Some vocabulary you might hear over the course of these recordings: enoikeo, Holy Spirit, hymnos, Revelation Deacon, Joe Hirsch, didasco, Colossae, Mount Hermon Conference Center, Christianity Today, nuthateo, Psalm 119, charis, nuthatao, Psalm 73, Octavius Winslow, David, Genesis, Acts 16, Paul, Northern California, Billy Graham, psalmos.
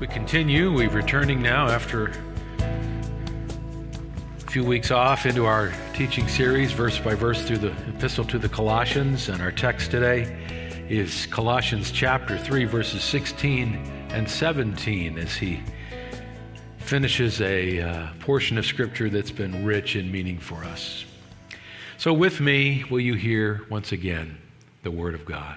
We continue. We're returning now after a few weeks off into our teaching series, verse by verse, through the epistle to the Colossians. And our text today is Colossians chapter 3, verses 16 and 17, as he finishes a portion of Scripture that's been rich in meaning for us. So with me, will you hear once again the Word of God?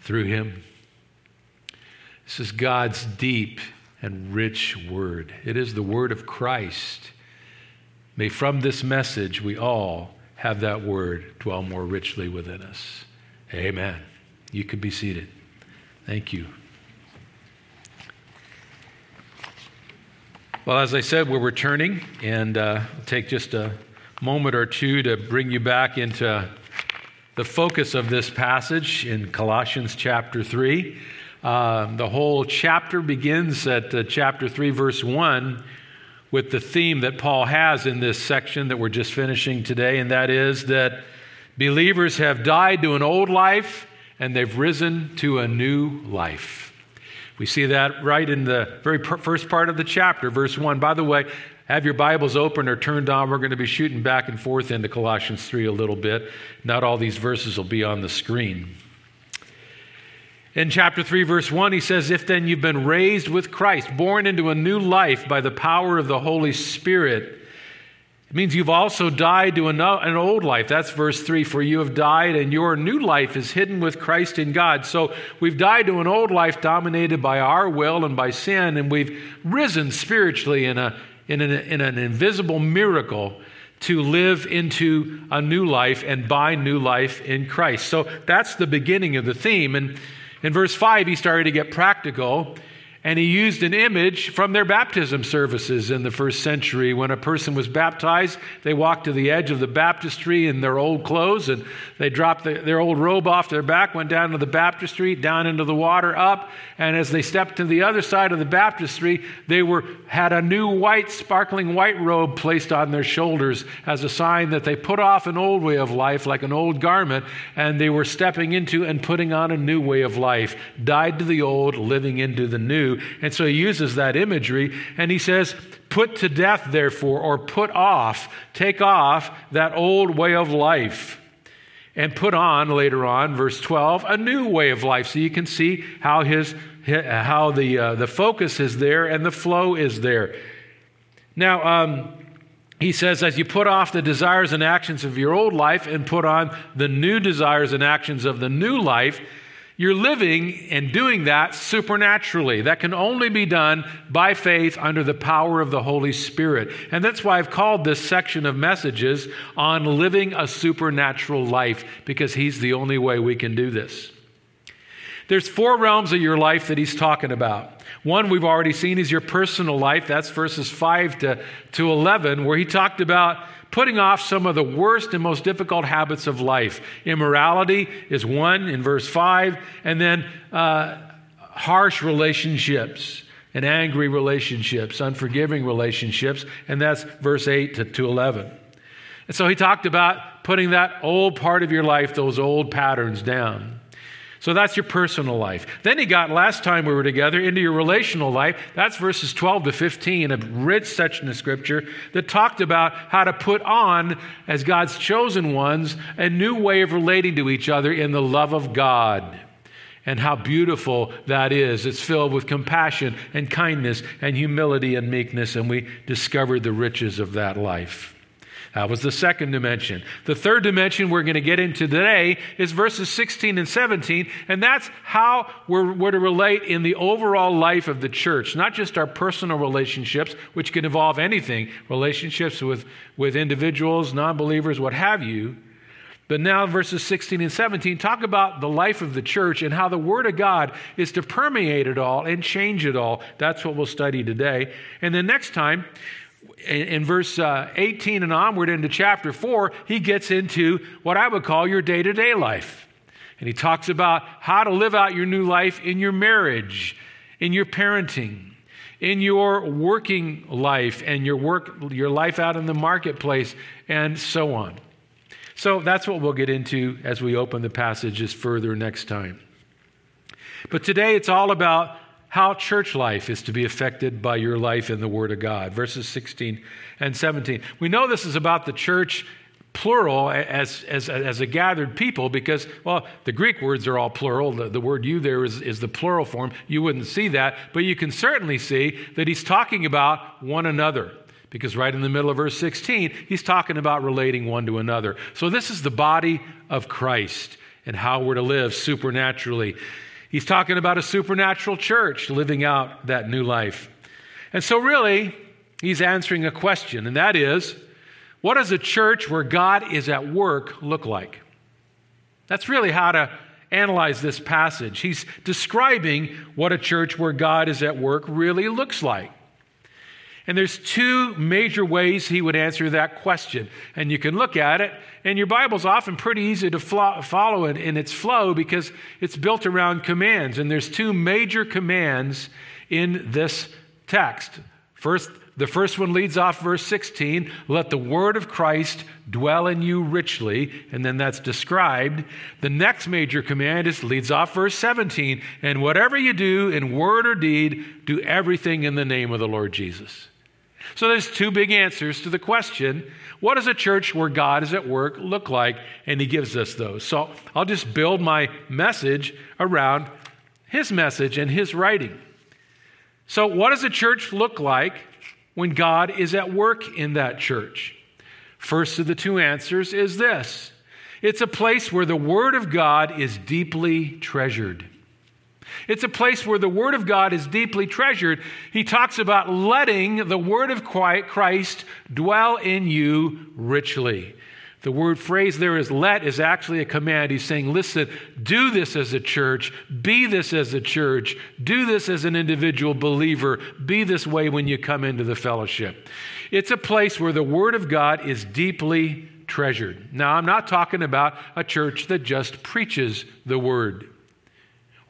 through him. This is God's deep and rich word. It is the word of Christ. May from this message we all have that word dwell more richly within us. Amen. You could be seated. Thank you. Well, as I said, we're returning, and I'll take just a moment or two to bring you back into the focus of this passage in Colossians chapter 3. The whole chapter begins at chapter 3, verse 1, with the theme that Paul has in this section that we're just finishing today, and that is that believers have died to an old life and they've risen to a new life. We see that right in the very first part of the chapter, verse 1. By the way, have your Bibles open or turned on. We're going to be shooting back and forth into Colossians 3 a little bit. Not all these verses will be on the screen. In chapter 3, verse 1, he says, "If then you've been raised with Christ, born into a new life by the power of the Holy Spirit," it means you've also died to an old life. That's verse 3, "For you have died, and your new life is hidden with Christ in God." So we've died to an old life dominated by our will and by sin, and we've risen spiritually in an invisible miracle to live into a new life and by new life in Christ. So that's the beginning of the theme. And in verse 5, he started to get practical, and he used an image from their baptism services in the first century. When a person was baptized, they walked to the edge of the baptistry in their old clothes, and they dropped their old robe off their back, went down to the baptistry, down into the water, up, and as they stepped to the other side of the baptistry, they had a new white, sparkling white robe placed on their shoulders as a sign that they put off an old way of life, like an old garment, and they were stepping into and putting on a new way of life, died to the old, living into the new. And so he uses that imagery, and he says, put to death, therefore, or put off, take off that old way of life, and put on, later on, verse 12, a new way of life. So you can see how the focus is there and the flow is there. Now, he says, as you put off the desires and actions of your old life and put on the new desires and actions of the new life, you're living and doing that supernaturally. That can only be done by faith under the power of the Holy Spirit. And that's why I've called this section of messages on living a supernatural life, because he's the only way we can do this. There's four realms of your life that he's talking about. One we've already seen is your personal life. That's verses 5 to 11, where he talked about putting off some of the worst and most difficult habits of life. Immorality is one in verse 5, and then harsh relationships and angry relationships, unforgiving relationships, and that's verse 8 to 11. And so he talked about putting that old part of your life, those old patterns, down. So that's your personal life. Then he got, last time we were together, into your relational life. That's verses 12 to 15, a rich section of Scripture that talked about how to put on, as God's chosen ones, a new way of relating to each other in the love of God. And how beautiful that is. It's filled with compassion and kindness and humility and meekness, and we discover the riches of that life. That was the second dimension. The third dimension we're going to get into today is verses 16 and 17, and that's how we're to relate in the overall life of the church, not just our personal relationships, which can involve anything, relationships with individuals, non-believers, what have you. But now verses 16 and 17 talk about the life of the church and how the Word of God is to permeate it all and change it all. That's what we'll study today. And then next time, in verse 18 and onward into chapter 4, he gets into what I would call your day-to-day life. And he talks about how to live out your new life in your marriage, in your parenting, in your working life, and your life out in the marketplace, and so on. So that's what we'll get into as we open the passages further next time. But today it's all about how church life is to be affected by your life in the Word of God. Verses 16 and 17. We know this is about the church, plural, as a gathered people, because, well, the Greek words are all plural. The word you there is the plural form. You wouldn't see that, but you can certainly see that he's talking about one another. Because right in the middle of verse 16, he's talking about relating one to another. So this is the body of Christ and how we're to live supernaturally. He's talking about a supernatural church living out that new life. And so really, he's answering a question, and that is, what does a church where God is at work look like? That's really how to analyze this passage. He's describing what a church where God is at work really looks like. And there's two major ways he would answer that question. And you can look at it, and your Bible's often pretty easy to follow in its flow because it's built around commands. And there's two major commands in this text. The first one leads off verse 16, let the word of Christ dwell in you richly, and then that's described. The next major command leads off verse 17, and whatever you do in word or deed, do everything in the name of the Lord Jesus. So there's two big answers to the question, what does a church where God is at work look like? And he gives us those. So I'll just build my message around his message and his writing. So what does a church look like when God is at work in that church? First of the two answers is this. It's a place where the Word of God is deeply treasured. It's a place where the Word of God is deeply treasured. He talks about letting the Word of Christ dwell in you richly. The word phrase there is let is actually a command. He's saying, listen, do this as a church, be this as a church, do this as an individual believer, be this way when you come into the fellowship. It's a place where the Word of God is deeply treasured. Now, I'm not talking about a church that just preaches the Word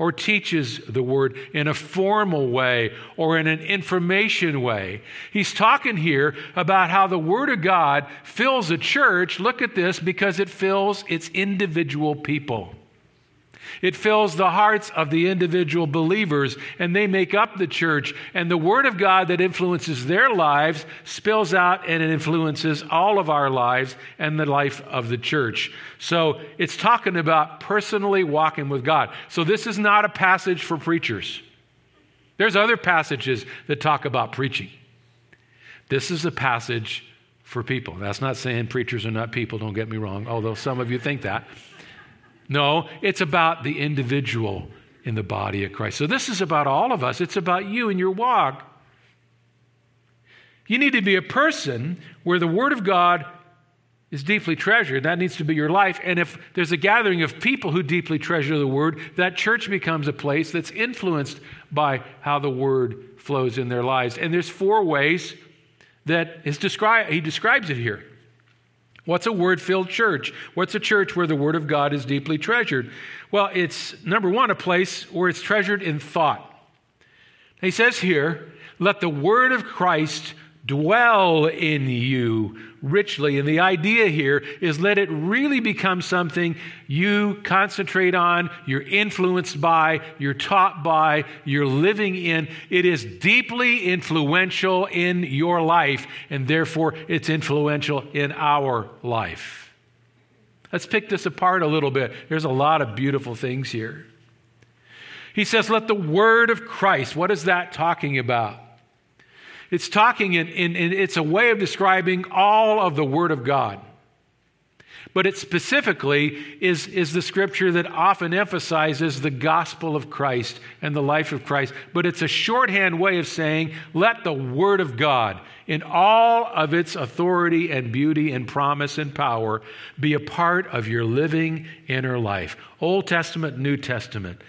or teaches the Word in a formal way or in an information way. He's talking here about how the Word of God fills a church. Look at this, because it fills its individual people. It fills the hearts of the individual believers, and they make up the church. And the Word of God that influences their lives spills out and it influences all of our lives and the life of the church. So it's talking about personally walking with God. So this is not a passage for preachers. There's other passages that talk about preaching. This is a passage for people. That's not saying preachers are not people, don't get me wrong, although some of you think that. No, it's about the individual in the body of Christ. So this is about all of us. It's about you and your walk. You need to be a person where the Word of God is deeply treasured. That needs to be your life. And if there's a gathering of people who deeply treasure the Word, that church becomes a place that's influenced by how the Word flows in their lives. And there's four ways that he describes it here. What's a word-filled church? What's a church where the Word of God is deeply treasured? Well, it's, number one, a place where it's treasured in thought. He says here, let the Word of Christ dwell in you richly. And the idea here is let it really become something you concentrate on, you're influenced by, you're taught by, you're living in. It is deeply influential in your life, and therefore it's influential in our life. Let's pick this apart a little bit. There's a lot of beautiful things here. He says, let the word of Christ. What is that talking about? It's talking, it's a way of describing all of the word of God. But it specifically is the scripture that often emphasizes the gospel of Christ and the life of Christ. But it's a shorthand way of saying, let the word of God in all of its authority and beauty and promise and power be a part of your living inner life. Old Testament, New Testament,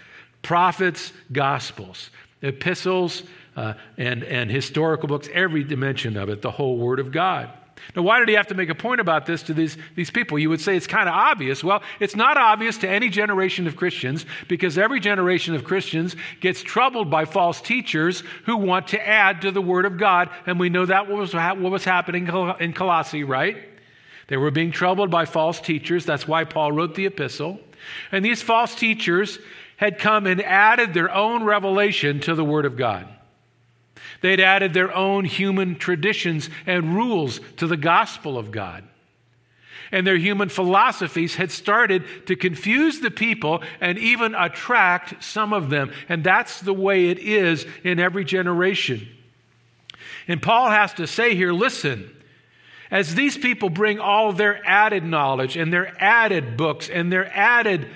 prophets, gospels, epistles, and historical books, every dimension of it, the whole word of God. Now, why did he have to make a point about this to these people? You would say it's kind of obvious. Well, it's not obvious to any generation of Christians because every generation of Christians gets troubled by false teachers who want to add to the Word of God. And we know that was what was happening in Colossae, right? They were being troubled by false teachers. That's why Paul wrote the epistle. And these false teachers had come and added their own revelation to the Word of God. They'd added their own human traditions and rules to the gospel of God. And their human philosophies had started to confuse the people and even attract some of them. And that's the way it is in every generation. And Paul has to say here, listen, as these people bring all their added knowledge and their added books and their added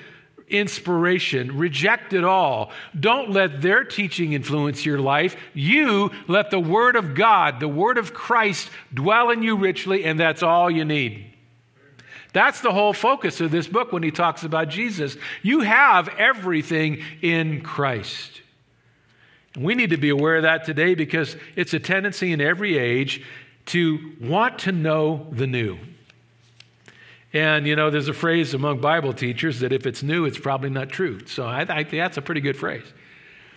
inspiration, reject it all. Don't let their teaching influence your life. You let the Word of God, the Word of Christ, dwell in you richly, and that's all you need. That's the whole focus of this book when he talks about Jesus. You have everything in Christ. We need to be aware of that today because it's a tendency in every age to want to know the new. And, you know, there's a phrase among Bible teachers that if it's new, it's probably not true. So I think that's a pretty good phrase.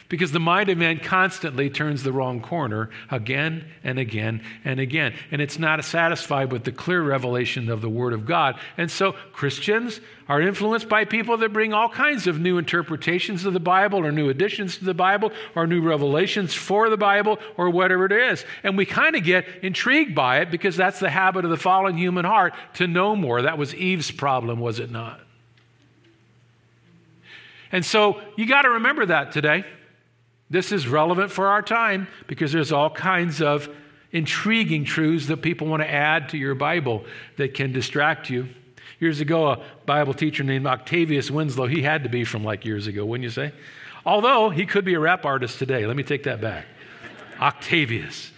Because the mind of man constantly turns the wrong corner again and again and again. And it's not satisfied with the clear revelation of the Word of God. And so Christians are influenced by people that bring all kinds of new interpretations of the Bible or new additions to the Bible or new revelations for the Bible or whatever it is. And we kind of get intrigued by it because that's the habit of the fallen human heart to know more. That was Eve's problem, was it not? And so you got to remember that today. This is relevant for our time because there's all kinds of intriguing truths that people want to add to your Bible that can distract you. Years ago, a Bible teacher named Octavius Winslow, he had to be from like years ago, wouldn't you say? Although he could be a rap artist today. Let me take that back. Octavius.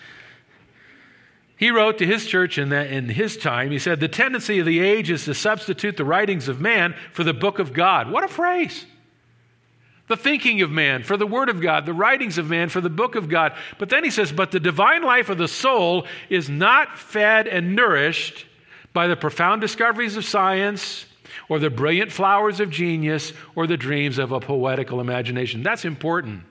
He wrote to his church in his time, he said, the tendency of the age is to substitute the writings of man for the book of God. What a phrase. The thinking of man for the Word of God, the writings of man for the book of God. But then he says, but the divine life of the soul is not fed and nourished by the profound discoveries of science or the brilliant flowers of genius or the dreams of a poetical imagination. That's important.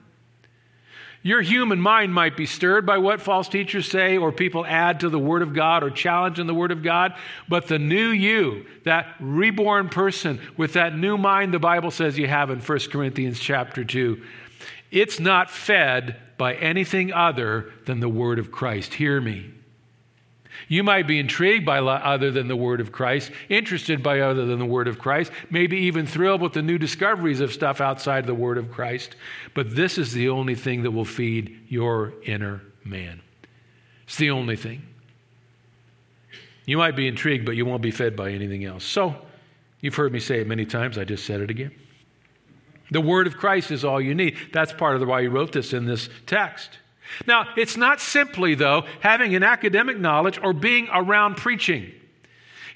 Your human mind might be stirred by what false teachers say or people add to the Word of God or challenge in the Word of God, but the new you, that reborn person with that new mind the Bible says you have in 1 Corinthians chapter 2, it's not fed by anything other than the Word of Christ. Hear me. You might be intrigued by other than the Word of Christ, interested by other than the Word of Christ, maybe even thrilled with the new discoveries of stuff outside the Word of Christ. But this is the only thing that will feed your inner man. It's the only thing. You might be intrigued, but you won't be fed by anything else. So, you've heard me say it many times. I just said it again. The Word of Christ is all you need. That's part of why he wrote this in this text. Now, it's not simply, though, having an academic knowledge or being around preaching.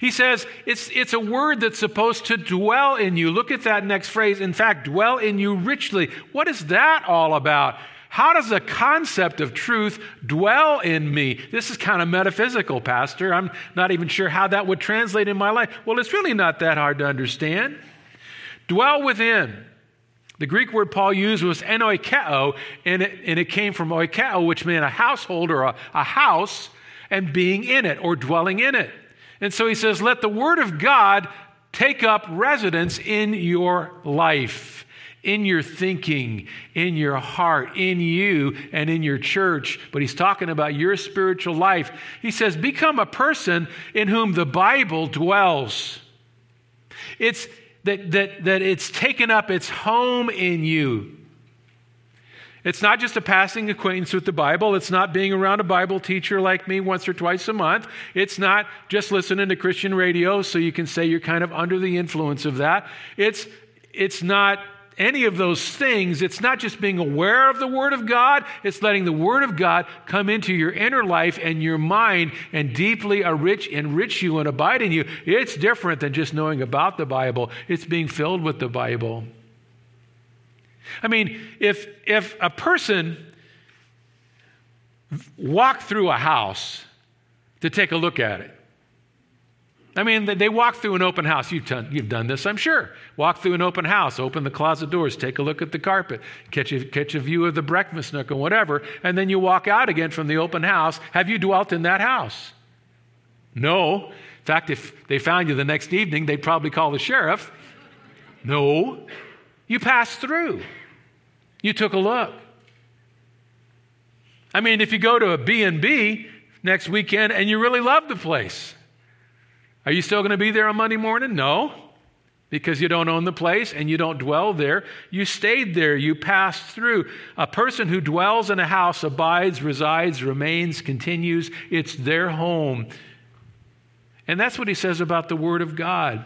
He says it's a word that's supposed to dwell in you. Look at that next phrase. In fact, dwell in you richly. What is that all about? How does the concept of truth dwell in me? This is kind of metaphysical, Pastor. I'm not even sure how that would translate in my life. Well, it's really not that hard to understand. Dwell within. The Greek word Paul used was enoikeo, and it came from oikeo, which meant a household or a house, and being in it or dwelling in it. And so he says, let the Word of God take up residence in your life, in your thinking, in your heart, in you, and in your church. But he's talking about your spiritual life. He says, become a person in whom the Bible dwells. It's that it's taken up its home in you. It's not just a passing acquaintance with the Bible. It's not being around a Bible teacher like me once or twice a month. It's not just listening to Christian radio so you can say you're kind of under the influence of that. It's not any of those things. It's not just being aware of the Word of God. It's letting the Word of God come into your inner life and your mind and deeply enrich you and abide in you. It's different than just knowing about the Bible. It's being filled with the Bible. I mean, if a person walked through a house to take a look at it, I mean, they walk through an open house. You've done this, I'm sure. Walk through an open house, open the closet doors, take a look at the carpet, catch a view of the breakfast nook and whatever, and then you walk out again from the open house. Have you dwelt in that house? No. In fact, if they found you the next evening, they'd probably call the sheriff. No. You passed through. You took a look. I mean, if you go to a B&B next weekend and you really love the place, are you still going to be there on Monday morning? No, because you don't own the place and you don't dwell there. You stayed there. You passed through. A person who dwells in a house abides, resides, remains, continues. It's their home. And that's what he says about the Word of God.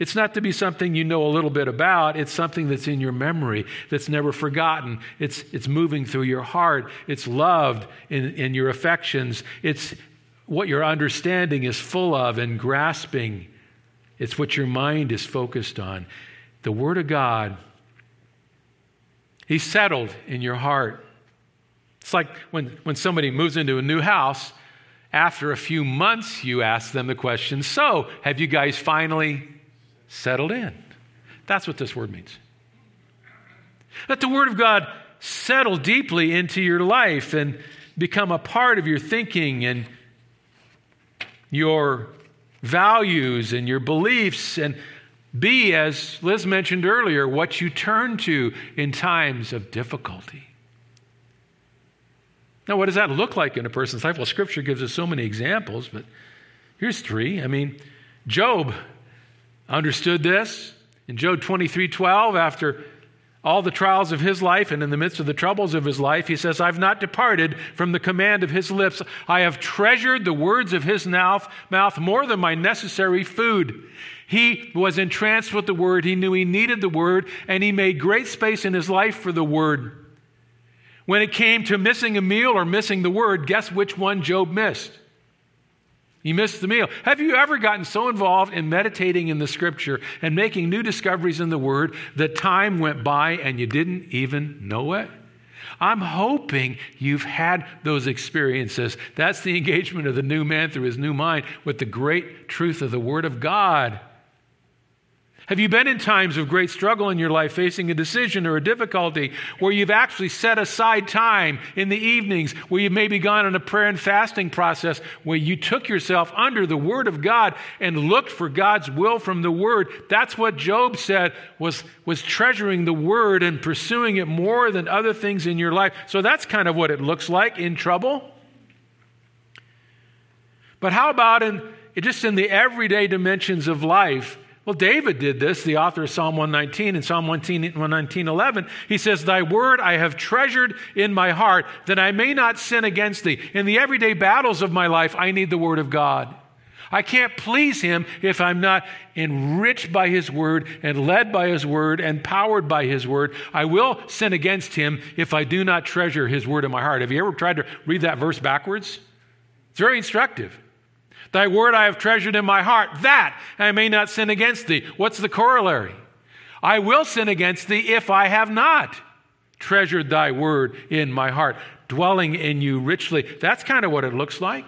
It's not to be something you know a little bit about. It's something that's in your memory, that's never forgotten. It's moving through your heart. It's loved in your affections. It's what your understanding is full of and grasping. It's what your mind is focused on. The Word of God, He's settled in your heart. It's like when somebody moves into a new house, after a few months you ask them the question, so, have you guys finally settled in? That's what this word means. Let the Word of God settle deeply into your life and become a part of your thinking and your values and your beliefs, and be, as Liz mentioned earlier, what you turn to in times of difficulty. Now, what does that look like in a person's life? Well, Scripture gives us so many examples, but here's three. I mean, Job understood this. In Job 23:12, after all the trials of his life and in the midst of the troubles of his life, he says, I've not departed from the command of his lips. I have treasured the words of his mouth more than my necessary food. He was entranced with the Word. He knew he needed the Word, and he made great space in his life for the Word. When it came to missing a meal or missing the Word, guess which one Job missed? You missed the meal. Have you ever gotten so involved in meditating in the Scripture and making new discoveries in the Word that time went by and you didn't even know it? I'm hoping you've had those experiences. That's the engagement of the new man through his new mind with the great truth of the Word of God. Have you been in times of great struggle in your life, facing a decision or a difficulty, where you've actually set aside time in the evenings, where you've maybe gone on a prayer and fasting process, where you took yourself under the Word of God and looked for God's will from the Word? That's what Job said, was treasuring the Word and pursuing it more than other things in your life. So that's kind of what it looks like in trouble. But how about just in the everyday dimensions of life? Well, David did this, the author of Psalm 119 and Psalm 119:11. He says, Thy word I have treasured in my heart, that I may not sin against Thee. In the everyday battles of my life, I need the Word of God. I can't please Him if I'm not enriched by His Word and led by His Word and powered by His Word. I will sin against Him if I do not treasure His Word in my heart. Have you ever tried to read that verse backwards? It's very instructive. Thy word I have treasured in my heart, that I may not sin against Thee. What's the corollary? I will sin against Thee if I have not treasured Thy word in my heart, dwelling in you richly. That's kind of what it looks like.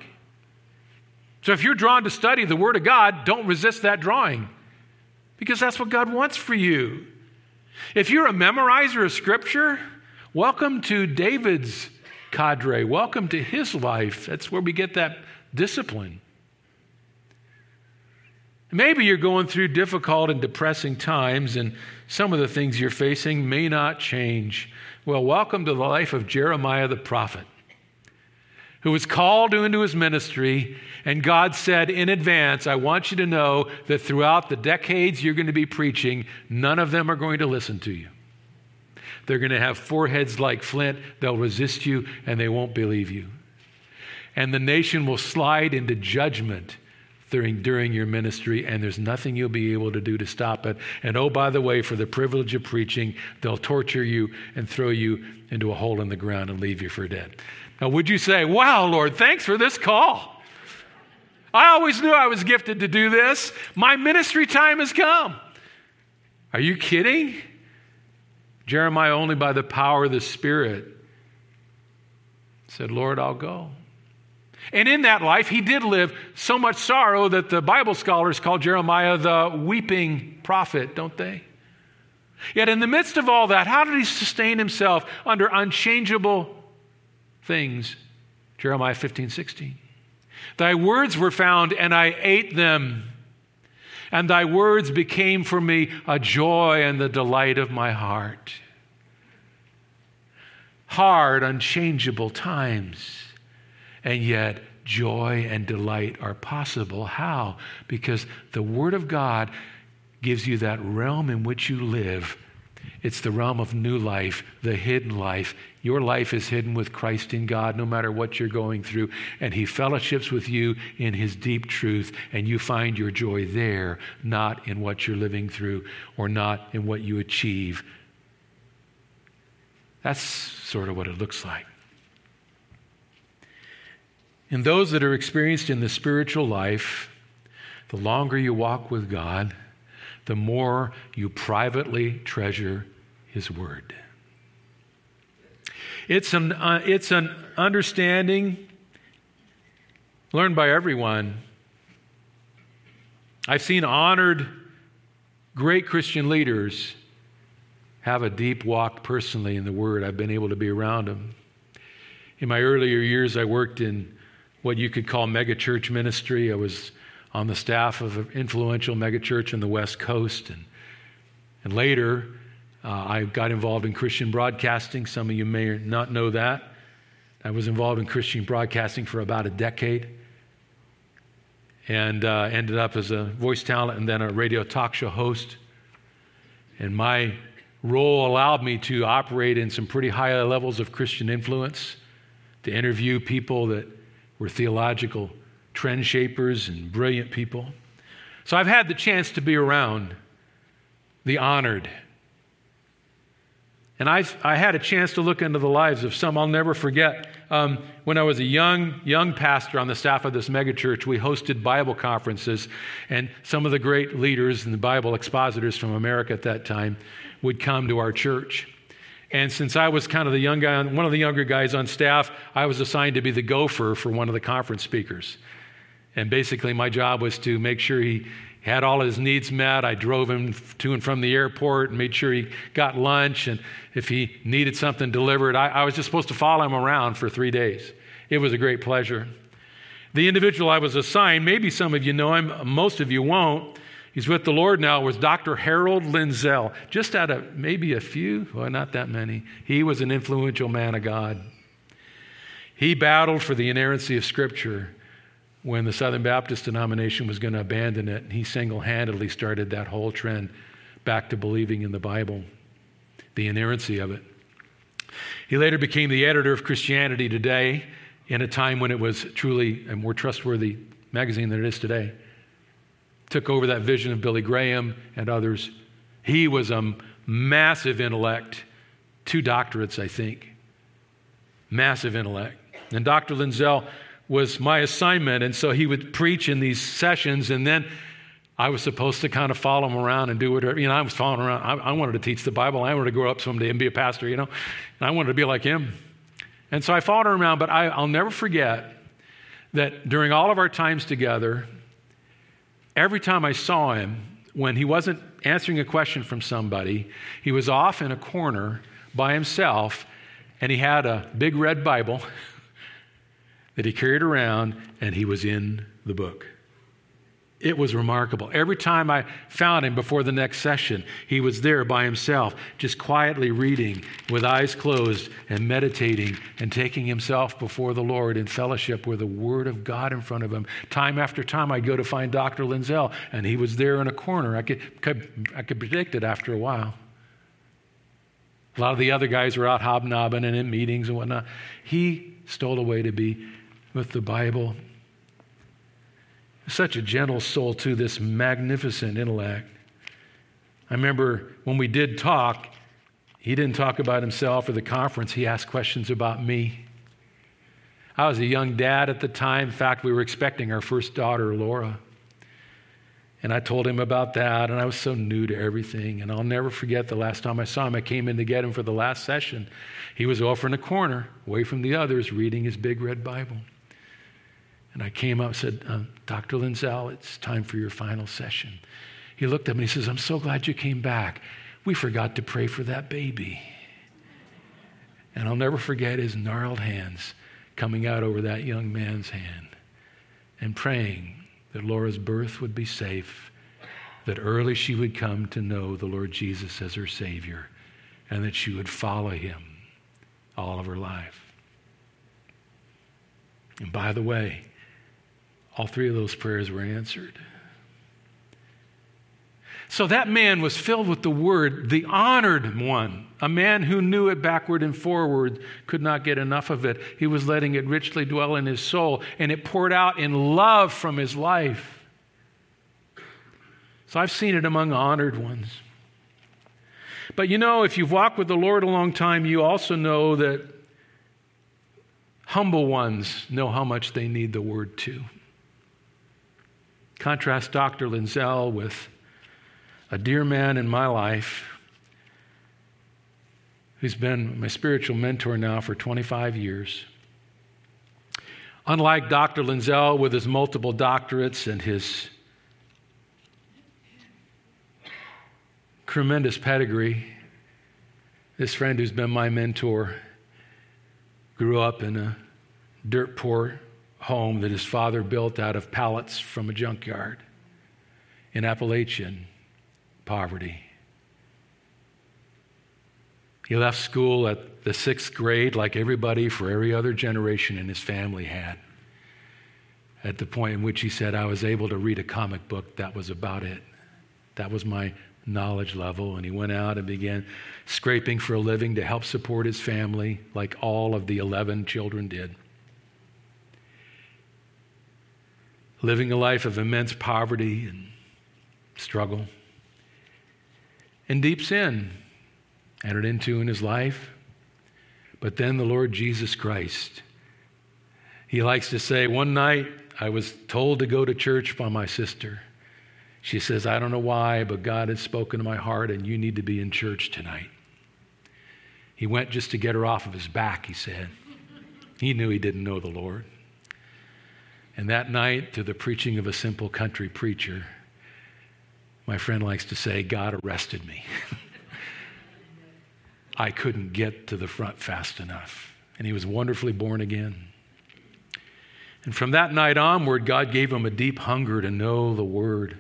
So if you're drawn to study the Word of God, don't resist that drawing, because that's what God wants for you. If you're a memorizer of Scripture, welcome to David's cadre. Welcome to his life. That's where we get that discipline. Maybe you're going through difficult and depressing times, and some of the things you're facing may not change. Well, welcome to the life of Jeremiah the prophet, who was called into his ministry, and God said in advance, I want you to know that throughout the decades you're going to be preaching, none of them are going to listen to you. They're going to have foreheads like flint. They'll resist you and they won't believe you. And the nation will slide into judgment during your ministry, and there's nothing you'll be able to do to stop it. And oh, by the way, for the privilege of preaching, they'll torture you and throw you into a hole in the ground and leave you for dead. Now, would you say, wow, Lord, thanks for this call. I always knew I was gifted to do this. My ministry time has come. Are you kidding? Jeremiah, only by the power of the Spirit, said, Lord, I'll go. And in that life, he did live so much sorrow that the Bible scholars call Jeremiah the weeping prophet, don't they? Yet in the midst of all that, how did he sustain himself under unchangeable things? Jeremiah 15:16. Thy words were found, and I ate them. And thy words became for me a joy and the delight of my heart. Hard, unchangeable times. And yet, joy and delight are possible. How? Because the Word of God gives you that realm in which you live. It's the realm of new life, the hidden life. Your life is hidden with Christ in God, no matter what you're going through. And He fellowships with you in His deep truth, and you find your joy there, not in what you're living through or not in what you achieve. That's sort of what it looks like. And those that are experienced in the spiritual life, the longer you walk with God, the more you privately treasure His Word. It's an understanding learned by everyone. I've seen honored, great Christian leaders have a deep walk personally in the Word. I've been able to be around them. In my earlier years, I worked in what you could call megachurch ministry. I was on the staff of an influential megachurch in the West Coast. And later, I got involved in Christian broadcasting. Some of you may not know that. I was involved in Christian broadcasting for about a decade and ended up as a voice talent and then a radio talk show host. And my role allowed me to operate in some pretty high levels of Christian influence, to interview people that were theological trend shapers and brilliant people. So I've had the chance to be around the honored. And I had a chance to look into the lives of some I'll never forget. When I was a young pastor on the staff of this megachurch, we hosted Bible conferences, and some of the great leaders and the Bible expositors from America at that time would come to our church. And since I was kind of the young guy, one of the younger guys on staff, I was assigned to be the gopher for one of the conference speakers. And basically my job was to make sure he had all his needs met. I drove him to and from the airport and made sure he got lunch. And if he needed something delivered, I was just supposed to follow him around for 3 days. It was a great pleasure. The individual I was assigned, maybe some of you know him, most of you won't. He's with the Lord now, was Dr. Harold Lindsell. Just out of maybe a few, well, not that many. He was an influential man of God. He battled for the inerrancy of Scripture when the Southern Baptist denomination was going to abandon it. And he single-handedly started that whole trend back to believing in the Bible, the inerrancy of it. He later became the editor of Christianity Today in a time when it was truly a more trustworthy magazine than it is today. Took over that vision of Billy Graham and others. He was a massive intellect, 2 doctorates, I think. Massive intellect. And Dr. Lindsell was my assignment, and so he would preach in these sessions, and then I was supposed to kind of follow him around and do whatever. You know, I was following around. I wanted to teach the Bible. I wanted to grow up someday and be a pastor, you know. And I wanted to be like him. And so I followed him around, but I'll never forget that during all of our times together, every time I saw him, when he wasn't answering a question from somebody, he was off in a corner by himself, and he had a big red Bible that he carried around, and he was in the book. It was remarkable. Every time I found him before the next session, he was there by himself, just quietly reading with eyes closed and meditating and taking himself before the Lord in fellowship with the Word of God in front of him. Time after time, I'd go to find Dr. Lindsell, and he was there in a corner. I could predict it after a while. A lot of the other guys were out hobnobbing and in meetings and whatnot. He stole away to be with the Bible. Such a gentle soul too, this magnificent intellect. I remember when we did talk, he didn't talk about himself or the conference. He asked questions about me. I was a young dad at the time. In fact, we were expecting our first daughter, Laura. And I told him about that, and I was so new to everything. And I'll never forget the last time I saw him. I came in to get him for the last session. He was over in a corner, away from the others, reading his big red Bible. And I came up and said, Dr. Lindsell, it's time for your final session. He looked at me and he says, I'm so glad you came back. We forgot to pray for that baby. And I'll never forget his gnarled hands coming out over that young man's hand and praying that Laura's birth would be safe, that early she would come to know the Lord Jesus as her Savior, and that she would follow him all of her life. And by the way, all three of those prayers were answered. So that man was filled with the Word, the honored one, a man who knew it backward and forward, could not get enough of it. He was letting it richly dwell in his soul, and it poured out in love from his life. So I've seen it among honored ones. But you know, if you've walked with the Lord a long time, you also know that humble ones know how much they need the Word too. Contrast Dr. Lindsell with a dear man in my life who's been my spiritual mentor now for 25 years. Unlike Dr. Lindsell with his multiple doctorates and his tremendous pedigree, this friend who's been my mentor grew up in a dirt poor home that his father built out of pallets from a junkyard in Appalachian poverty. He left school at the 6th grade like everybody for every other generation in his family had. At the point in which he said, I was able to read a comic book, that was about it. That was my knowledge level. And he went out and began scraping for a living to help support his family like all of the 11 children did. Living a life of immense poverty and struggle. And deep sin entered into in his life. But then the Lord Jesus Christ, he likes to say, one night I was told to go to church by my sister. She says, I don't know why, but God has spoken to my heart and you need to be in church tonight. He went just to get her off of his back, he said. He knew he didn't know the Lord. And that night, through the preaching of a simple country preacher, my friend likes to say, God arrested me. I couldn't get to the front fast enough. And he was wonderfully born again. And from that night onward, God gave him a deep hunger to know the Word.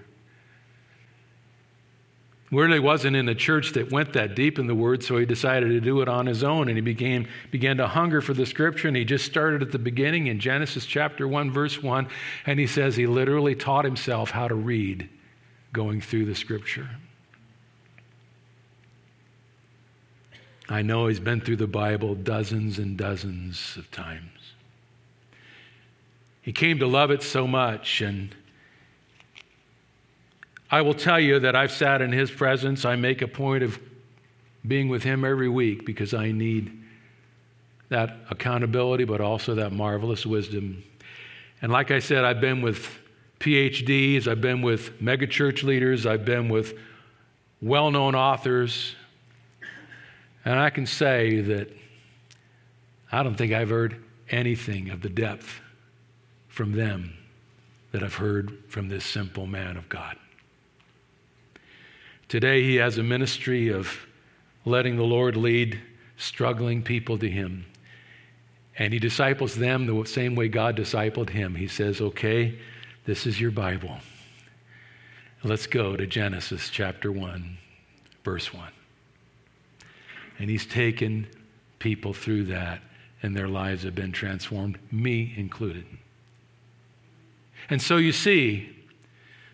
He really wasn't in a church that went that deep in the Word, so he decided to do it on his own. And he began to hunger for the Scripture. And he just started at the beginning in Genesis chapter 1, verse 1. And he says he literally taught himself how to read going through the Scripture. I know he's been through the Bible dozens and dozens of times. He came to love it so much, and I will tell you that I've sat in his presence. I make a point of being with him every week because I need that accountability, but also that marvelous wisdom. And like I said, I've been with PhDs, I've been with megachurch leaders, I've been with well-known authors, and I can say that I don't think I've heard anything of the depth from them that I've heard from this simple man of God. Today he has a ministry of letting the Lord lead struggling people to him, and he disciples them the same way God discipled him. He says, okay, this is your Bible. Let's go to Genesis chapter 1, verse 1. And he's taken people through that, and their lives have been transformed, me included. And so you see,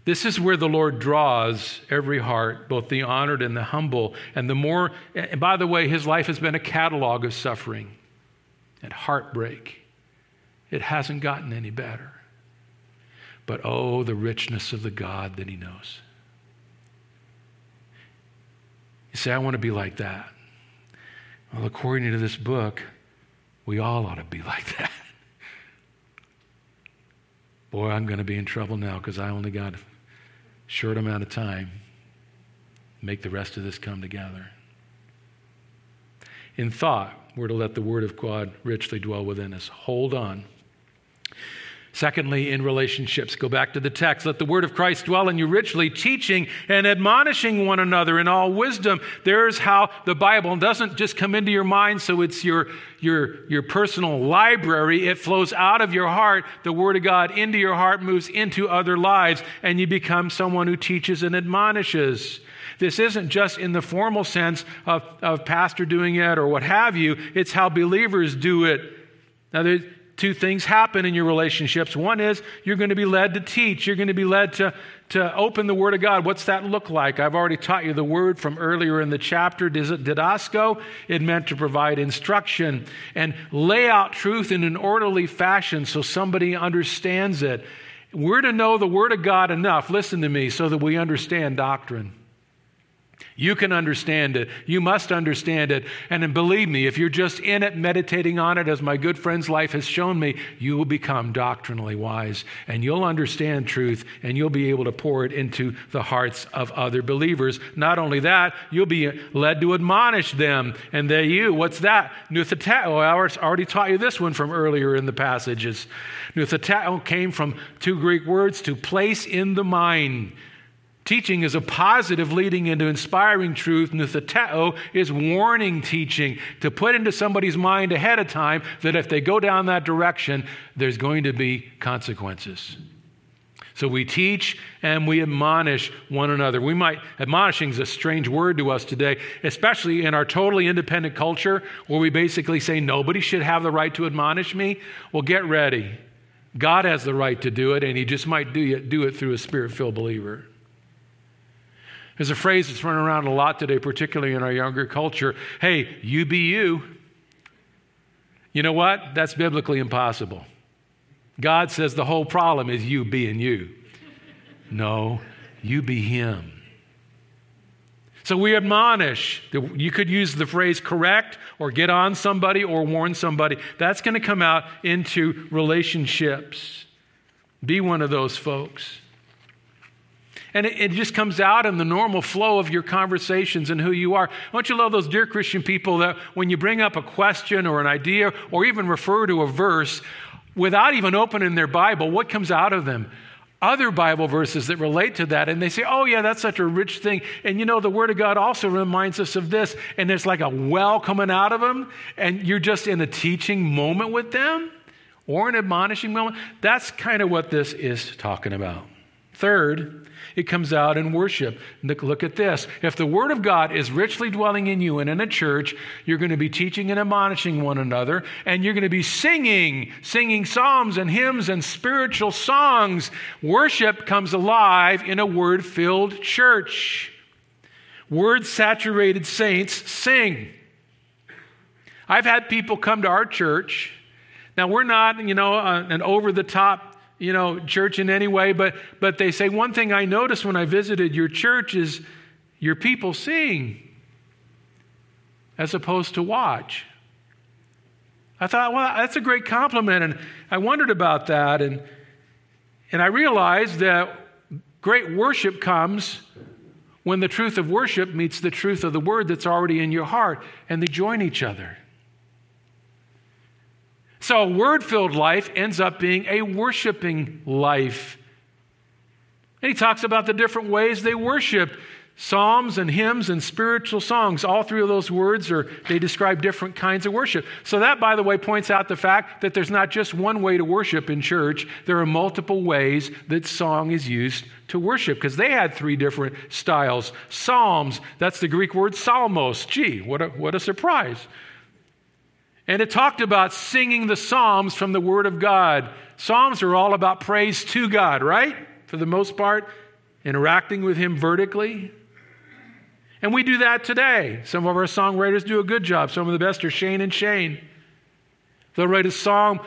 This is where the Lord draws every heart, both the honored and the humble. And the more, and by the way, his life has been a catalog of suffering and heartbreak. It hasn't gotten any better. But oh, the richness of the God that he knows. You say, I want to be like that. Well, according to this book, we all ought to be like that. Boy, I'm going to be in trouble now because I only got a short amount of time to make the rest of this come together. In thought, we're to let the word of God richly dwell within us. Hold on. Secondly, in relationships, go back to the text. Let the word of Christ dwell in you richly, teaching and admonishing one another in all wisdom. There's how the Bible doesn't just come into your mind so it's your personal library. It flows out of your heart. The word of God into your heart moves into other lives, and you become someone who teaches and admonishes. This isn't just in the formal sense of pastor doing it or what have you. It's how believers do it. Now, there's two things happen in your relationships. One is you're going to be led to teach. You're going to be led to open the Word of God. What's that look like? I've already taught you the word from earlier in the chapter, didasco. It meant to provide instruction and lay out truth in an orderly fashion so somebody understands it. We're to know the Word of God enough, listen to me, so that we understand doctrine. You can understand it. You must understand it. And then believe me, if you're just in it, meditating on it, as my good friend's life has shown me, you will become doctrinally wise, and you'll understand truth, and you'll be able to pour it into the hearts of other believers. Not only that, you'll be led to admonish them, and they you. What's that? Nuthatao. I already taught you this one from earlier in the passages. Nuthatao came from two Greek words, to place in the mind. Teaching is a positive leading into inspiring truth. Nuthateo is warning teaching, to put into somebody's mind ahead of time that if they go down that direction, there's going to be consequences. So we teach and we admonish one another. We might, admonishing is a strange word to us today, especially in our totally independent culture where we basically say nobody should have the right to admonish me. Well, get ready. God has the right to do it, and he just might do it through a spirit-filled believer. There's a phrase that's running around a lot today, particularly in our younger culture. Hey, you be you. You know what? That's biblically impossible. God says the whole problem is you being you. No, you be him. So we admonish. You could use the phrase correct or get on somebody or warn somebody. That's going to come out into relationships. Be one of those folks. And it just comes out in the normal flow of your conversations and who you are. Don't you love those dear Christian people that when you bring up a question or an idea or even refer to a verse, without even opening their Bible, what comes out of them? Other Bible verses that relate to that. And they say, oh yeah, that's such a rich thing. And you know, the Word of God also reminds us of this. And there's like a well coming out of them. And you're just in a teaching moment with them or an admonishing moment. That's kind of what this is talking about. Third, it comes out in worship. Look at this. If the Word of God is richly dwelling in you and in a church, you're going to be teaching and admonishing one another, and you're going to be singing psalms and hymns and spiritual songs. Worship comes alive in a word-filled church. Word-saturated saints sing. I've had people come to our church. Now, we're not, an over-the-top church in any way, but they say, one thing I noticed when I visited your church is your people sing as opposed to watch. I thought, well, that's a great compliment, and I wondered about that, and I realized that great worship comes when the truth of worship meets the truth of the word that's already in your heart, and they join each other. So a word-filled life ends up being a worshiping life. And he talks about the different ways they worship. Psalms and hymns and spiritual songs. All three of those words, they describe different kinds of worship. So that, by the way, points out the fact that there's not just one way to worship in church. There are multiple ways that song is used to worship, because they had three different styles. Psalms, that's the Greek word psalmos. Gee, what a surprise. And it talked about singing the Psalms from the Word of God. Psalms are all about praise to God, right? For the most part, interacting with Him vertically. And we do that today. Some of our songwriters do a good job. Some of the best are Shane and Shane. They'll write a song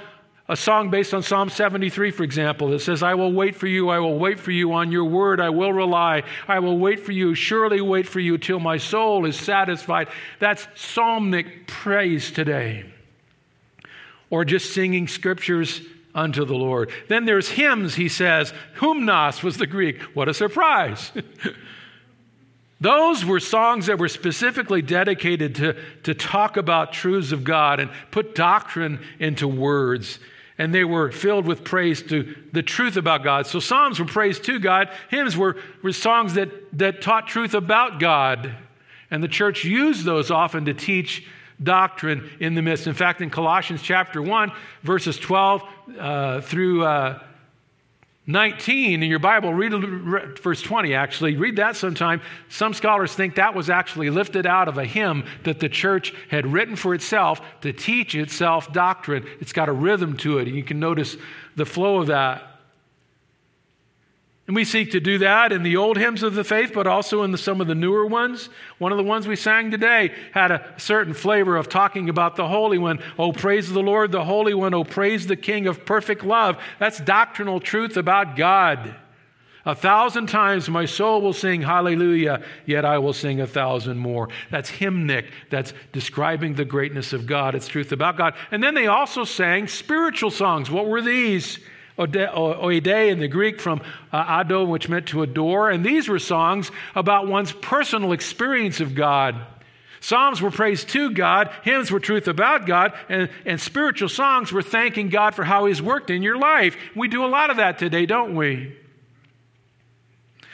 based on Psalm 73, for example, that says, "I will wait for you, I will wait for you, on your word I will rely. I will wait for you, surely wait for you till my soul is satisfied." That's psalmic praise today. Or just singing scriptures unto the Lord. Then there's hymns, he says. Hymnos was the Greek. What a surprise. Those were songs that were specifically dedicated to talk about truths of God and put doctrine into words. And they were filled with praise to the truth about God. So psalms were praise to God. Hymns were songs that taught truth about God. And the church used those often to teach doctrine in the midst. In fact, in Colossians chapter 1, verses 12 through 19 in your Bible, read verse 20 actually, read that sometime. Some scholars think that was actually lifted out of a hymn that the church had written for itself to teach itself doctrine. It's got a rhythm to it, and you can notice the flow of that. And we seek to do that in the old hymns of the faith, but also in some of the newer ones. One of the ones we sang today had a certain flavor of talking about the Holy One. Oh, praise the Lord, the Holy One. Oh, praise the King of perfect love. That's doctrinal truth about God. 1,000 times my soul will sing hallelujah, yet I will sing 1,000 more. That's hymnic. That's describing the greatness of God. It's truth about God. And then they also sang spiritual songs. What were these? Oide in the Greek, from ado, which meant to adore. And these were songs about one's personal experience of God. Psalms were praise to God. Hymns were truth about God. And spiritual songs were thanking God for how He's worked in your life. We do a lot of that today, don't we?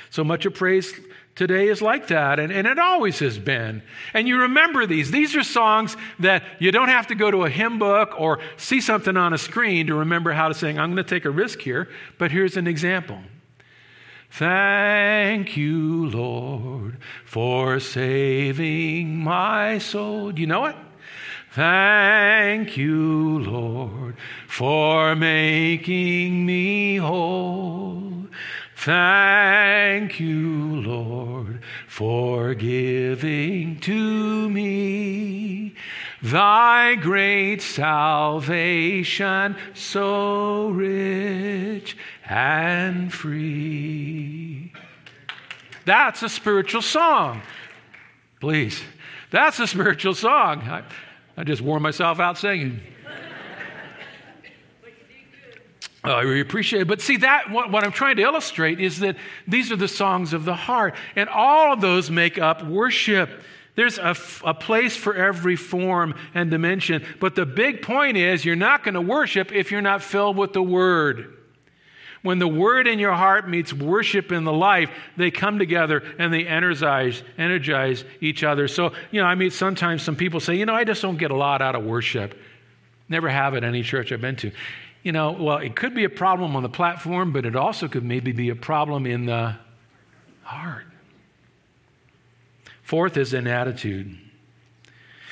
So much of praise today is like that, and it always has been. And you remember these. These are songs that you don't have to go to a hymn book or see something on a screen to remember how to sing. I'm going to take a risk here, but here's an example. Thank you, Lord, for saving my soul. Do you know it? Thank you, Lord, for making me whole. Thank you, Lord, for giving to me thy great salvation, so rich and free. That's a spiritual song. Please, that's a spiritual song. I just wore myself out singing. I really appreciate it. But see, that what I'm trying to illustrate is that these are the songs of the heart. And all of those make up worship. There's a place for every form and dimension. But the big point is, you're not going to worship if you're not filled with the Word. When the Word in your heart meets worship in the life, they come together and they energize each other. So, I mean, sometimes some people say, I just don't get a lot out of worship. Never have at any church I've been to. Well, it could be a problem on the platform, but it also could maybe be a problem in the heart. Fourth is an attitude.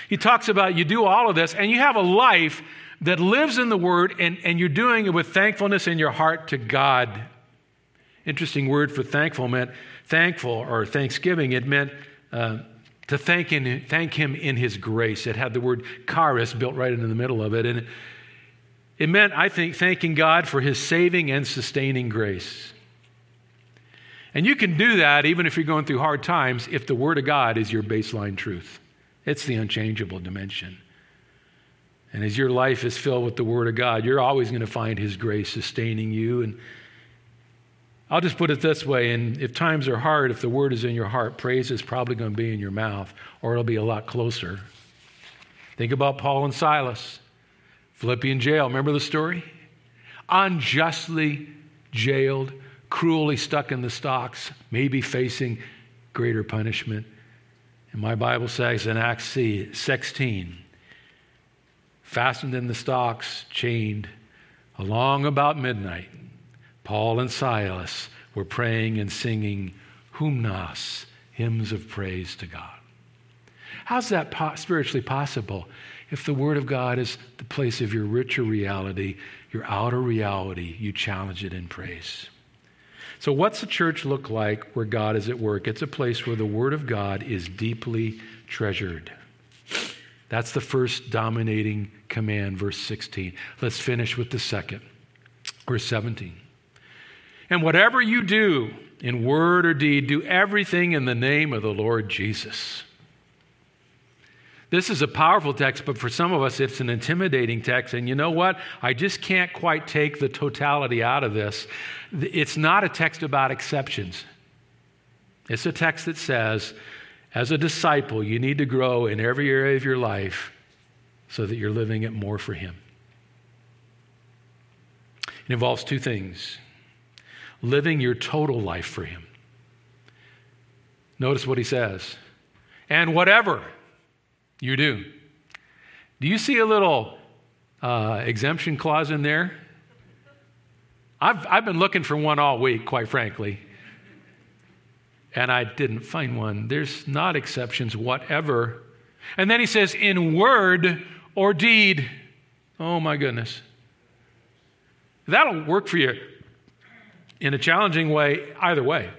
He talks about you do all of this and you have a life that lives in the Word, and you're doing it with thankfulness in your heart to God. Interesting word for thankful meant thankful or thanksgiving. It meant to thank Him in His grace. It had the word charis built right into the middle of it. And it meant, I think, thanking God for His saving and sustaining grace. And you can do that even if you're going through hard times, if the Word of God is your baseline truth. It's the unchangeable dimension. And as your life is filled with the Word of God, you're always going to find His grace sustaining you. And I'll just put it this way, and if times are hard, if the Word is in your heart, praise is probably going to be in your mouth, or it'll be a lot closer. Think about Paul and Silas. Philippian jail. Remember the story? Unjustly jailed, cruelly stuck in the stocks, maybe facing greater punishment. And my Bible says in Acts 16, fastened in the stocks, chained, along about midnight, Paul and Silas were praying and singing hymnos, hymns of praise to God. How's that spiritually possible? If the Word of God is the place of your richer reality, your outer reality, you challenge it in praise. So what's a church look like where God is at work? It's a place where the Word of God is deeply treasured. That's the first dominating command, verse 16. Let's finish with the second, verse 17. And whatever you do in word or deed, do everything in the name of the Lord Jesus. This is a powerful text, but for some of us, it's an intimidating text. And you know what? I just can't quite take the totality out of this. It's not a text about exceptions. It's a text that says, as a disciple, you need to grow in every area of your life so that you're living it more for Him. It involves two things. Living your total life for Him. Notice what he says. And whatever you do. Do you see a little exemption clause in there? I've been looking for one all week, quite frankly, and I didn't find one. There's not exceptions, whatever. And then he says, in word or deed. Oh my goodness. That'll work for you in a challenging way, either way.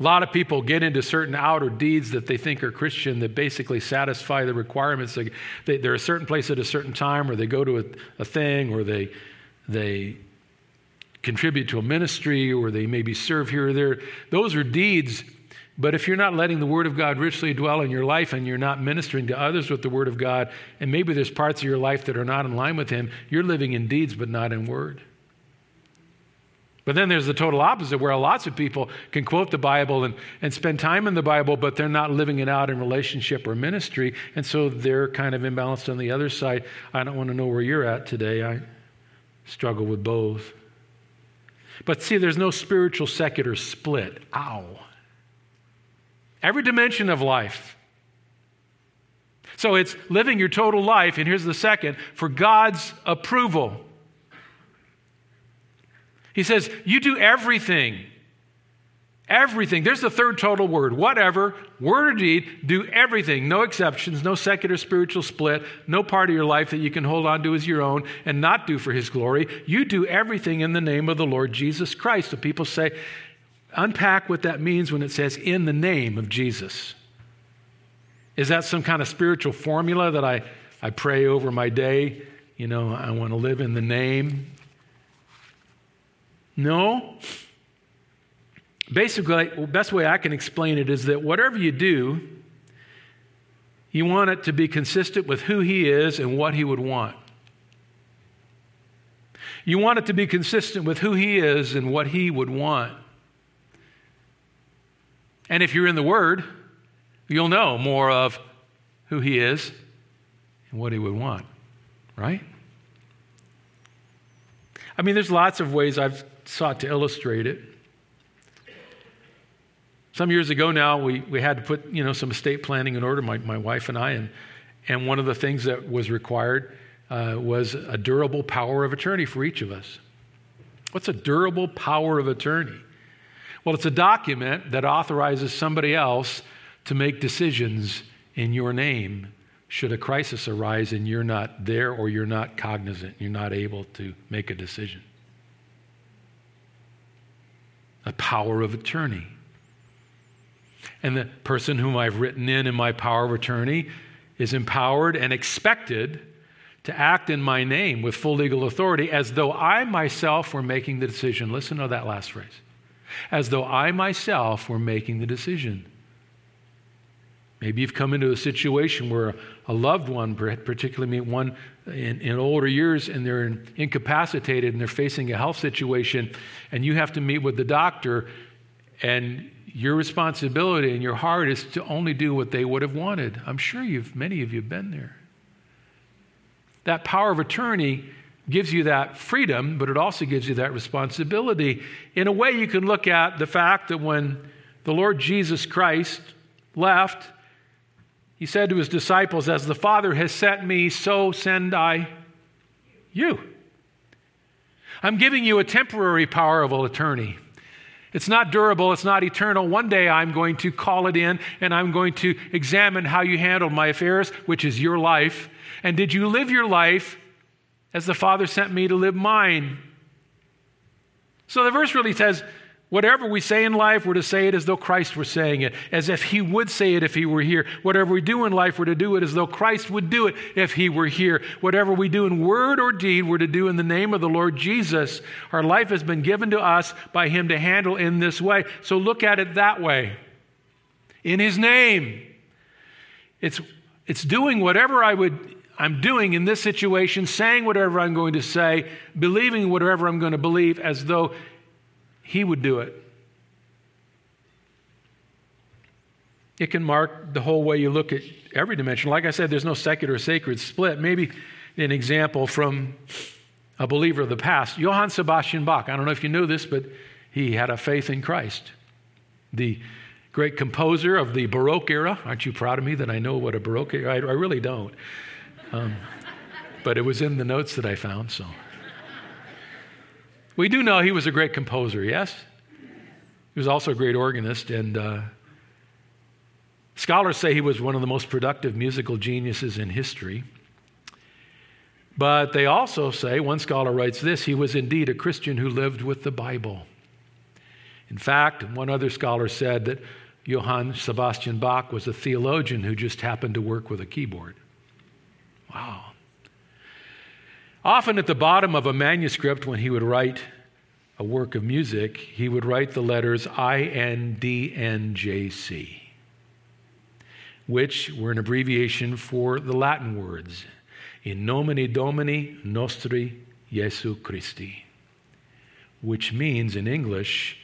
A lot of people get into certain outer deeds that they think are Christian that basically satisfy the requirements. They're a certain place at a certain time, or they go to a thing, or they contribute to a ministry, or they maybe serve here or there. Those are deeds, but if you're not letting the Word of God richly dwell in your life and you're not ministering to others with the Word of God, and maybe there's parts of your life that are not in line with Him, you're living in deeds but not in word. But then there's the total opposite, where lots of people can quote the Bible and spend time in the Bible, but they're not living it out in relationship or ministry, and so they're kind of imbalanced on the other side. I don't want to know where you're at today. I struggle with both. But see, there's no spiritual secular split. Ow. Every dimension of life. So it's living your total life, and here's the second, for God's approval. He says, you do everything. Everything. There's the third total word. Whatever, word or deed, do everything. No exceptions, no secular spiritual split, no part of your life that you can hold on to as your own and not do for His glory. You do everything in the name of the Lord Jesus Christ. So people say, unpack what that means when it says in the name of Jesus. Is that some kind of spiritual formula that I pray over my day? You know, I want to live in the name. No. Basically, the best way I can explain it is that whatever you do, you want it to be consistent with who He is and what He would want. You want it to be consistent with who He is and what He would want. And if you're in the Word, you'll know more of who He is and what He would want, right? I mean, there's lots of ways I've sought to illustrate it. Some years ago now, we had to put, some estate planning in order, my wife and I, and one of the things that was required was a durable power of attorney for each of us. What's a durable power of attorney? Well, it's a document that authorizes somebody else to make decisions in your name should a crisis arise and you're not there or you're not cognizant, you're not able to make a decision. A power of attorney. And the person whom I've written in my power of attorney is empowered and expected to act in my name with full legal authority as though I myself were making the decision. Listen to that last phrase. As though I myself were making the decision. Maybe you've come into a situation where a loved one, particularly one in older years, and they're incapacitated and they're facing a health situation, and you have to meet with the doctor, and your responsibility and your heart is to only do what they would have wanted. I'm sure many of you have been there. That power of attorney gives you that freedom, but it also gives you that responsibility. In a way, you can look at the fact that when the Lord Jesus Christ left, He said to His disciples, as the Father has sent me, so send I you. I'm giving you a temporary power of attorney. It's not durable. It's not eternal. One day I'm going to call it in and I'm going to examine how you handled my affairs, which is your life. And did you live your life as the Father sent me to live mine? So the verse really says, whatever we say in life, we're to say it as though Christ were saying it, as if he would say it if he were here. Whatever we do in life, we're to do it as though Christ would do it if he were here. Whatever we do in word or deed, we're to do in the name of the Lord Jesus. Our life has been given to us by him to handle in this way. So look at it that way. In his name. It's doing whatever I'm doing in this situation, saying whatever I'm going to say, believing whatever I'm going to believe as though he would do it. It can mark the whole way you look at every dimension. Like I said, there's no secular sacred split. Maybe an example from a believer of the past. Johann Sebastian Bach. I don't know if you knew this, but he had a faith in Christ. The great composer of the Baroque era. Aren't you proud of me that I know what a Baroque era? I really don't. But it was in the notes that I found, so. We do know he was a great composer, yes? He was also a great organist, and scholars say he was one of the most productive musical geniuses in history. But they also say, one scholar writes this, he was indeed a Christian who lived with the Bible. In fact, one other scholar said that Johann Sebastian Bach was a theologian who just happened to work with a keyboard. Wow. Often at the bottom of a manuscript, when he would write a work of music, he would write the letters INDNJC, which were an abbreviation for the Latin words, In nomine Domini nostri Jesu Christi, which means in English,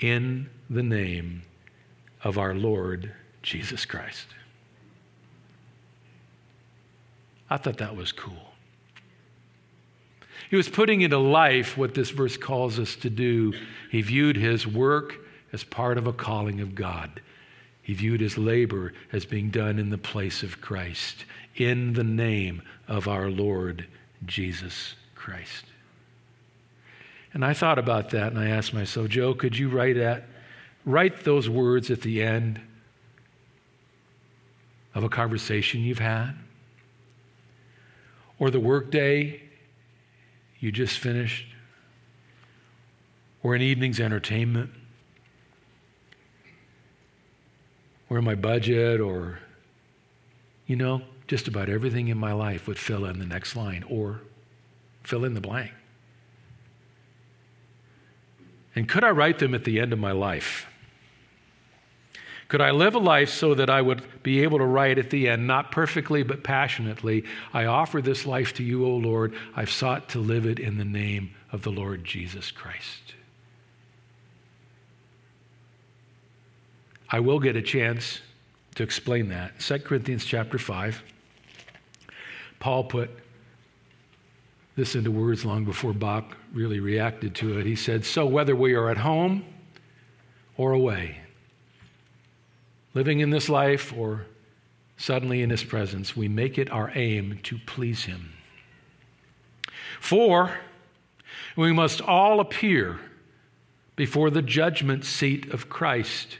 in the name of our Lord Jesus Christ. I thought that was cool. He was putting into life what this verse calls us to do. He viewed his work as part of a calling of God. He viewed his labor as being done in the place of Christ, in the name of our Lord Jesus Christ. And I thought about that, and I asked myself, Joe, could you write those words at the end of a conversation you've had? Or the workday you just finished, or an evening's entertainment, or my budget, or, just about everything in my life would fill in the next line, or fill in the blank. And could I write them at the end of my life? Could I live a life so that I would be able to write at the end, not perfectly but passionately, I offer this life to you, O Lord. I've sought to live it in the name of the Lord Jesus Christ. I will get a chance to explain that. 2 Corinthians chapter 5, Paul put this into words long before Bach really reacted to it. He said, so whether we are at home or away, living in this life or suddenly in his presence, we make it our aim to please him. For we must all appear before the judgment seat of Christ,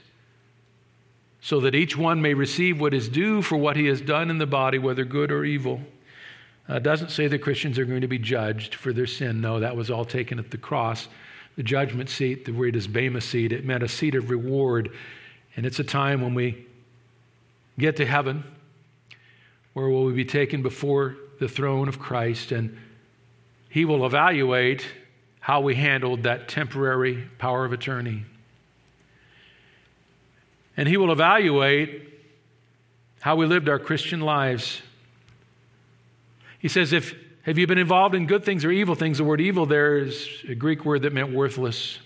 so that each one may receive what is due for what he has done in the body, whether good or evil. It doesn't say that Christians are going to be judged for their sin. No, that was all taken at the cross. The judgment seat, the word is bema seat, it meant a seat of reward. And it's a time when we get to heaven where we'll be taken before the throne of Christ, and he will evaluate how we handled that temporary power of attorney. And he will evaluate how we lived our Christian lives. He says, have you been involved in good things or evil things? The word evil there is a Greek word that meant worthless.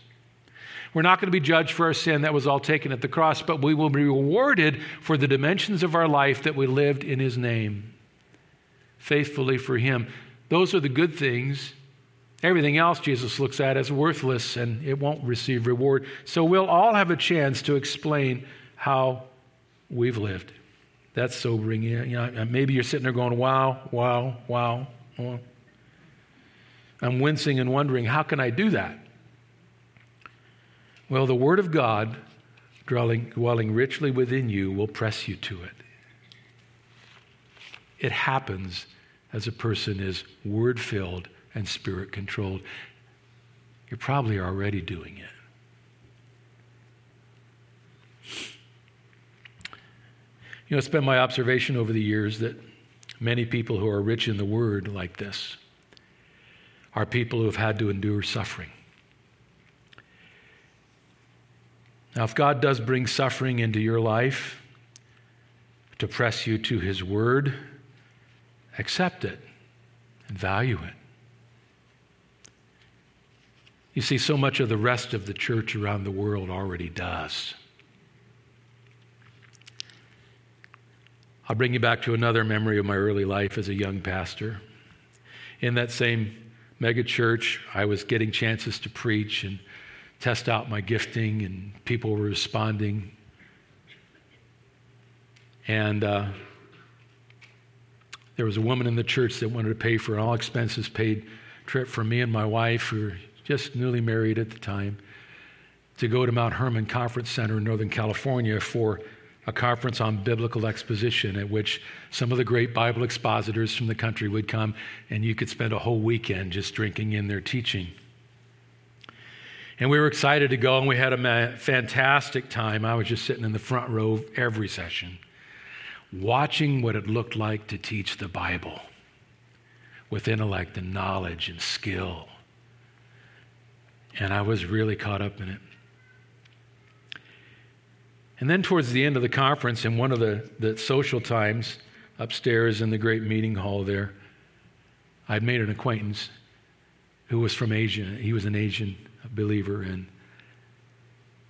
We're not going to be judged for our sin. That was all taken at the cross, but we will be rewarded for the dimensions of our life that we lived in his name, faithfully for him. Those are the good things. Everything else Jesus looks at as worthless, and it won't receive reward. So we'll all have a chance to explain how we've lived. That's sobering. Maybe you're sitting there going, wow. I'm wincing and wondering, how can I do that? Well, the Word of God, dwelling richly within you, will press you to it. It happens as a person is Word-filled and Spirit-controlled. You're probably already doing it. You know, it's been my observation over the years that many people who are rich in the Word like this are people who have had to endure suffering. Now, if God does bring suffering into your life to press you to His Word, accept it and value it. You see, so much of the rest of the church around the world already does. I'll bring you back to another memory of my early life as a young pastor. In that same mega church, I was getting chances to preach and test out my gifting, and people were responding. And there was a woman in the church that wanted to pay for an all-expenses-paid trip for me and my wife, who were just newly married at the time, to go to Mount Hermon Conference Center in Northern California for a conference on biblical exposition, at which some of the great Bible expositors from the country would come, and you could spend a whole weekend just drinking in their teaching. And we were excited to go, and we had a fantastic time. I was just sitting in the front row of every session, watching what it looked like to teach the Bible with intellect and knowledge and skill. And I was really caught up in it. And then towards the end of the conference, in one of the social times upstairs in the great meeting hall there, I'd made an acquaintance who was from Asia. He was an Asian believer. And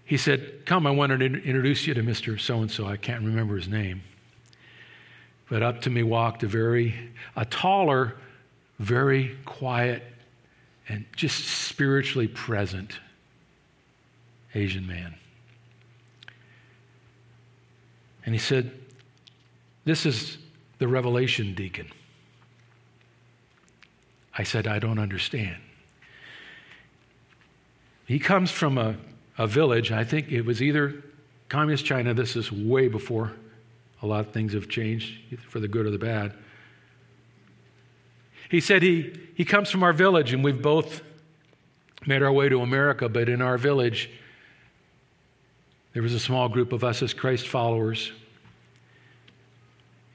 he said, "Come, I wanted to introduce you to Mr. So-and-so." I can't remember his name. But up to me walked a taller, very quiet, and just spiritually present Asian man. And he said, "This is the Revelation Deacon." I said, "I don't understand." He comes from a village, I think it was either Communist China, this is way before a lot of things have changed for the good or the bad. He said he comes from our village, and we've both made our way to America, but in our village, there was a small group of us as Christ followers.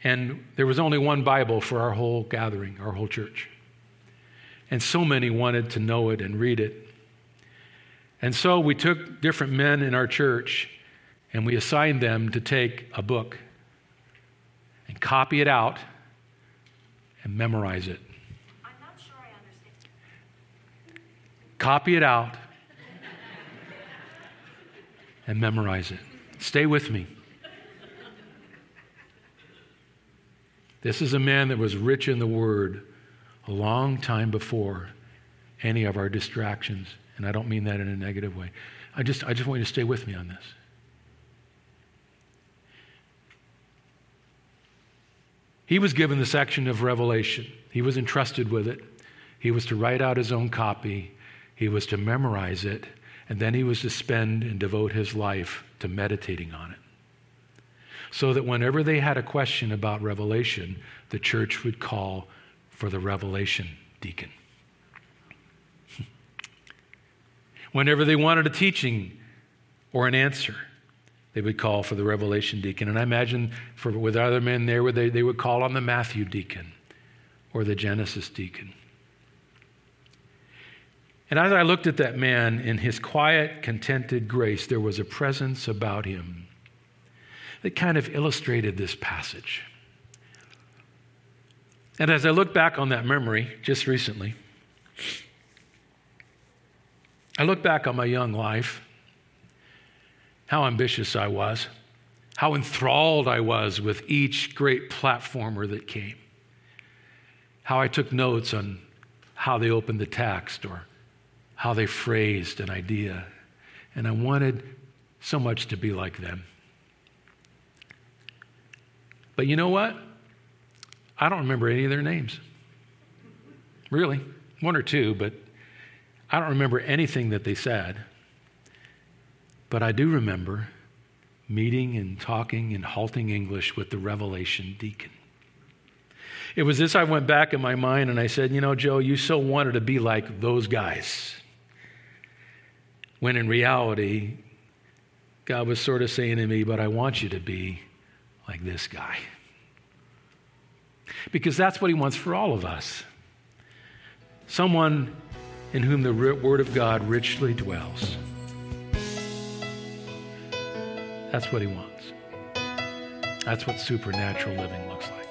And there was only one Bible for our whole gathering, our whole church. And so many wanted to know it and read it. And so we took different men in our church and we assigned them to take a book and copy it out and memorize it. I'm not sure I understand. Copy it out and memorize it. Stay with me. This is a man that was rich in the Word a long time before any of our distractions. And I don't mean that in a negative way. I just want you to stay with me on this. He was given the section of Revelation. He was entrusted with it. He was to write out his own copy. He was to memorize it. And then he was to spend and devote his life to meditating on it. So that whenever they had a question about Revelation, the church would call for the Revelation Deacon. Whenever they wanted a teaching or an answer, they would call for the Revelation Deacon. And I imagine with other men there, they would call on the Matthew deacon or the Genesis deacon. And as I looked at that man, in his quiet, contented grace, there was a presence about him that kind of illustrated this passage. And as I look back on that memory just recently, I look back on my young life, how ambitious I was, how enthralled I was with each great platformer that came, how I took notes on how they opened the text or how they phrased an idea. And I wanted so much to be like them. But you know what? I don't remember any of their names. Really. One or two, but I don't remember anything that they said. But I do remember meeting and talking in halting English with the Revelation Deacon. It was this I went back in my mind and I said, "You know, Joe, you so wanted to be like those guys. when in reality, God was sort of saying to me, but I want you to be like this guy. Because that's what he wants for all of us. Someone in whom the word of God richly dwells. That's what he wants. That's what supernatural living looks like.